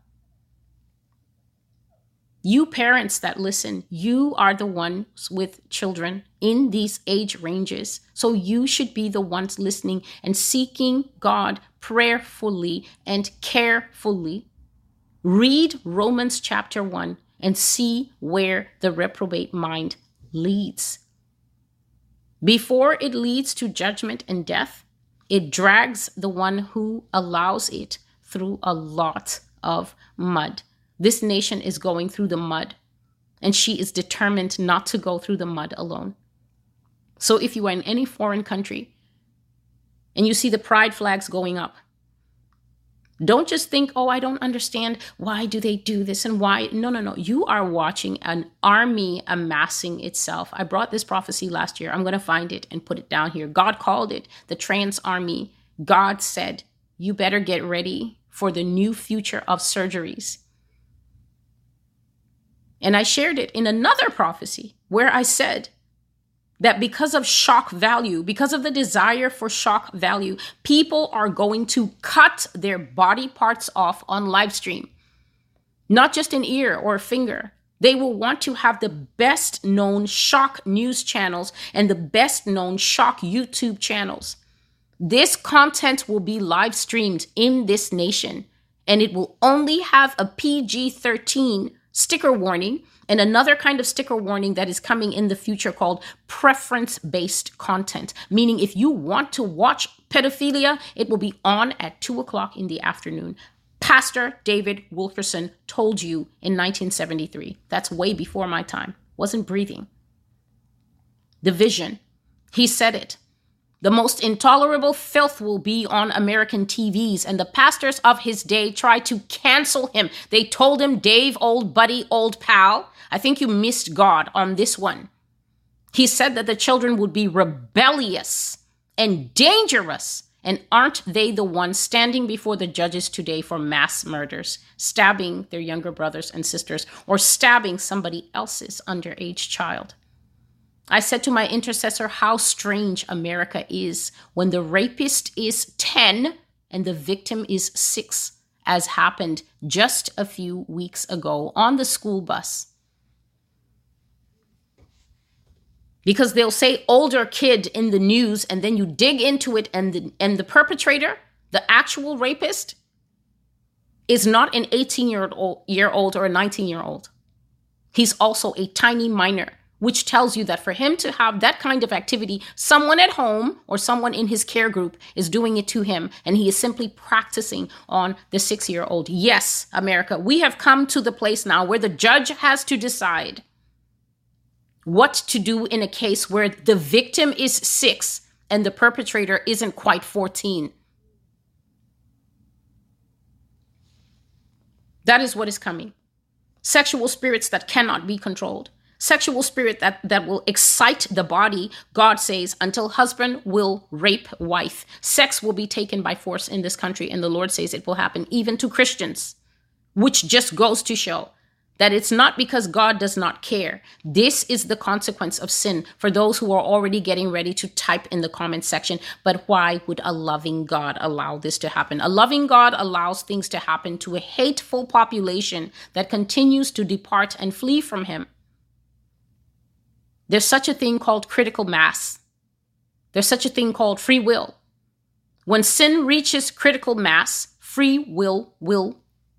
You parents that listen, you are the ones with children in these age ranges. So you should be the ones listening and seeking God prayerfully and carefully. Read Romans chapter 1 and see where the reprobate mind leads. Before it leads to judgment and death, it drags the one who allows it through a lot of mud. This nation is going through the mud, and she is determined not to go through the mud alone. So if you are in any foreign country and you see the pride flags going up, don't just think, oh, I don't understand. Why do they do this and why? No. You are watching an army amassing itself. I brought this prophecy last year. I'm going to find it and put it down here. God called it the trans army. God said, you better get ready for the new future of surgeries. And I shared it in another prophecy where I said that because of shock value, because of the desire for shock value, people are going to cut their body parts off on live stream, not just an ear or a finger. They will want to have the best known shock news channels and the best known shock YouTube channels. This content will be live streamed in this nation, and it will only have a PG-13 sticker warning and another kind of sticker warning that is coming in the future called preference-based content, meaning if you want to watch pedophilia, it will be on at 2:00 in the afternoon. Pastor David Wilkerson told you in 1973. That's way before my time. Wasn't breathing. The vision. He said it. The most intolerable filth will be on American TVs, and the pastors of his day tried to cancel him. They told him, Dave, old buddy, old pal, I think you missed God on this one. He said that the children would be rebellious and dangerous. And aren't they the ones standing before the judges today for mass murders, stabbing their younger brothers and sisters, or stabbing somebody else's underage child? I said to my intercessor, how strange America is when the rapist is 10 and the victim is 6, as happened just a few weeks ago on the school bus. Because they'll say older kid in the news, and then you dig into it, and the perpetrator, the actual rapist, is not an 18-year-old or a 19-year-old. He's also a tiny minor, which tells you that for him to have that kind of activity, someone at home or someone in his care group is doing it to him, and he is simply practicing on the 6-year-old. Yes, America, we have come to the place now where the judge has to decide what to do in a case where the victim is 6 and the perpetrator isn't quite 14. That is what is coming. Sexual spirits that cannot be controlled. Sexual spirit that will excite the body, God says, until husband will rape wife. Sex will be taken by force in this country, and the Lord says it will happen even to Christians, which just goes to show that it's not because God does not care. This is the consequence of sin for those who are already getting ready to type in the comment section. But why would a loving God allow this to happen? A loving God allows things to happen to a hateful population that continues to depart and flee from him. There's such a thing called critical mass. There's such a thing called free will. When sin reaches critical mass, free will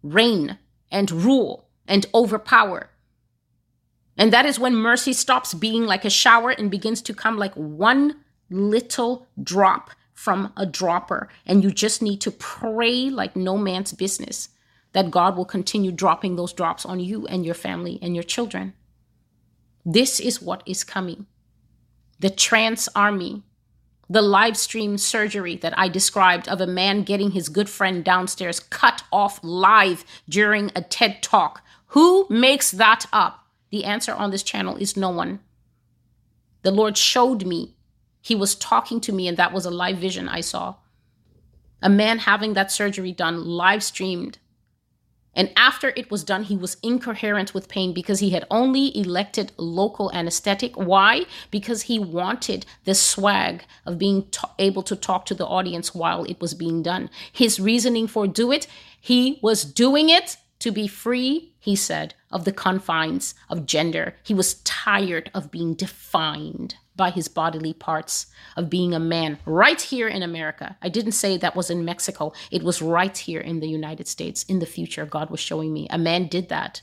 reign and rule and overpower. And that is when mercy stops being like a shower and begins to come like one little drop from a dropper. And you just need to pray like no man's business that God will continue dropping those drops on you and your family and your children. This is what is coming. The trans army, the live stream surgery that I described of a man getting his good friend downstairs cut off live during a TED talk. Who makes that up? The answer on this channel is no one. The Lord showed me. He was talking to me, and that was a live vision I saw. A man having that surgery done, live streamed. And after it was done, he was incoherent with pain because he had only elected local anesthetic. Why? Because he wanted the swag of being able to talk to the audience while it was being done. His reasoning for he was doing it to be free, he said, of the confines of gender. He was tired of being defined by his bodily parts, of being a man, right here in America. I didn't say that was in Mexico. It was right here in the United States. In the future, God was showing me a man did that.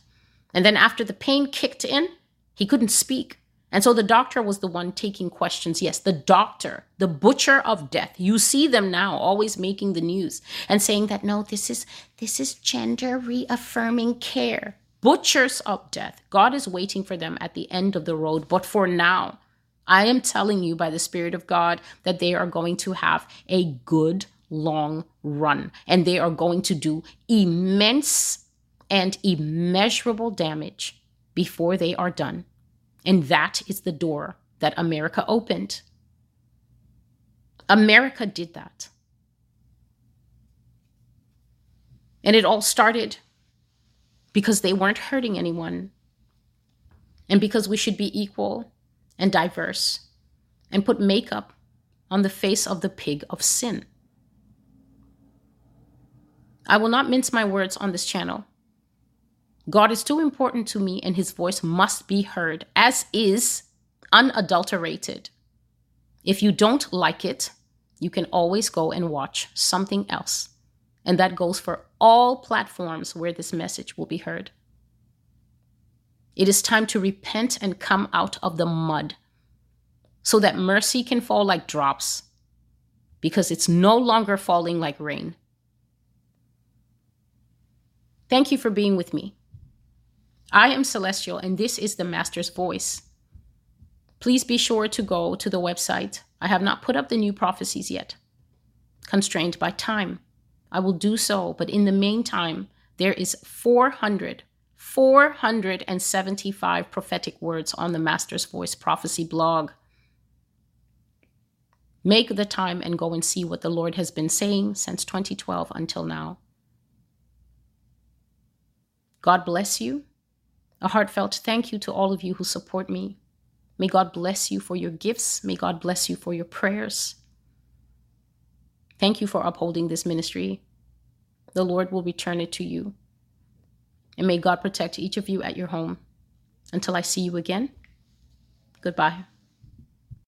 And then after the pain kicked in, he couldn't speak. And so the doctor was the one taking questions. Yes, the doctor, the butcher of death. You see them now always making the news and saying that, no, this is gender reaffirming care. Butchers of death. God is waiting for them at the end of the road. But for now, I am telling you by the Spirit of God that they are going to have a good long run, and they are going to do immense and immeasurable damage before they are done. And that is the door that America opened. America did that. And it all started because they weren't hurting anyone, and because we should be equal and diverse and put makeup on the face of the pig of sin. I will not mince my words on this channel. God is too important to me, and his voice must be heard, as is, unadulterated. If you don't like it, you can always go and watch something else. And that goes for all platforms where this message will be heard. It is time to repent and come out of the mud so that mercy can fall like drops, because it's no longer falling like rain. Thank you for being with me. I am Celestial, and this is The Master's Voice. Please be sure to go to the website I have not put up the new prophecies yet. Constrained by time. I will do so, but in the meantime, there is 475 prophetic words on the Master's Voice prophecy blog. Make the time and go and see what the Lord has been saying since 2012 until now. God bless you. A heartfelt thank you to all of you who support me. May God bless you for your gifts. May God bless you for your prayers. Thank you for upholding this ministry. The Lord will return it to you. And may God protect each of you at your home. Until I see you again, goodbye.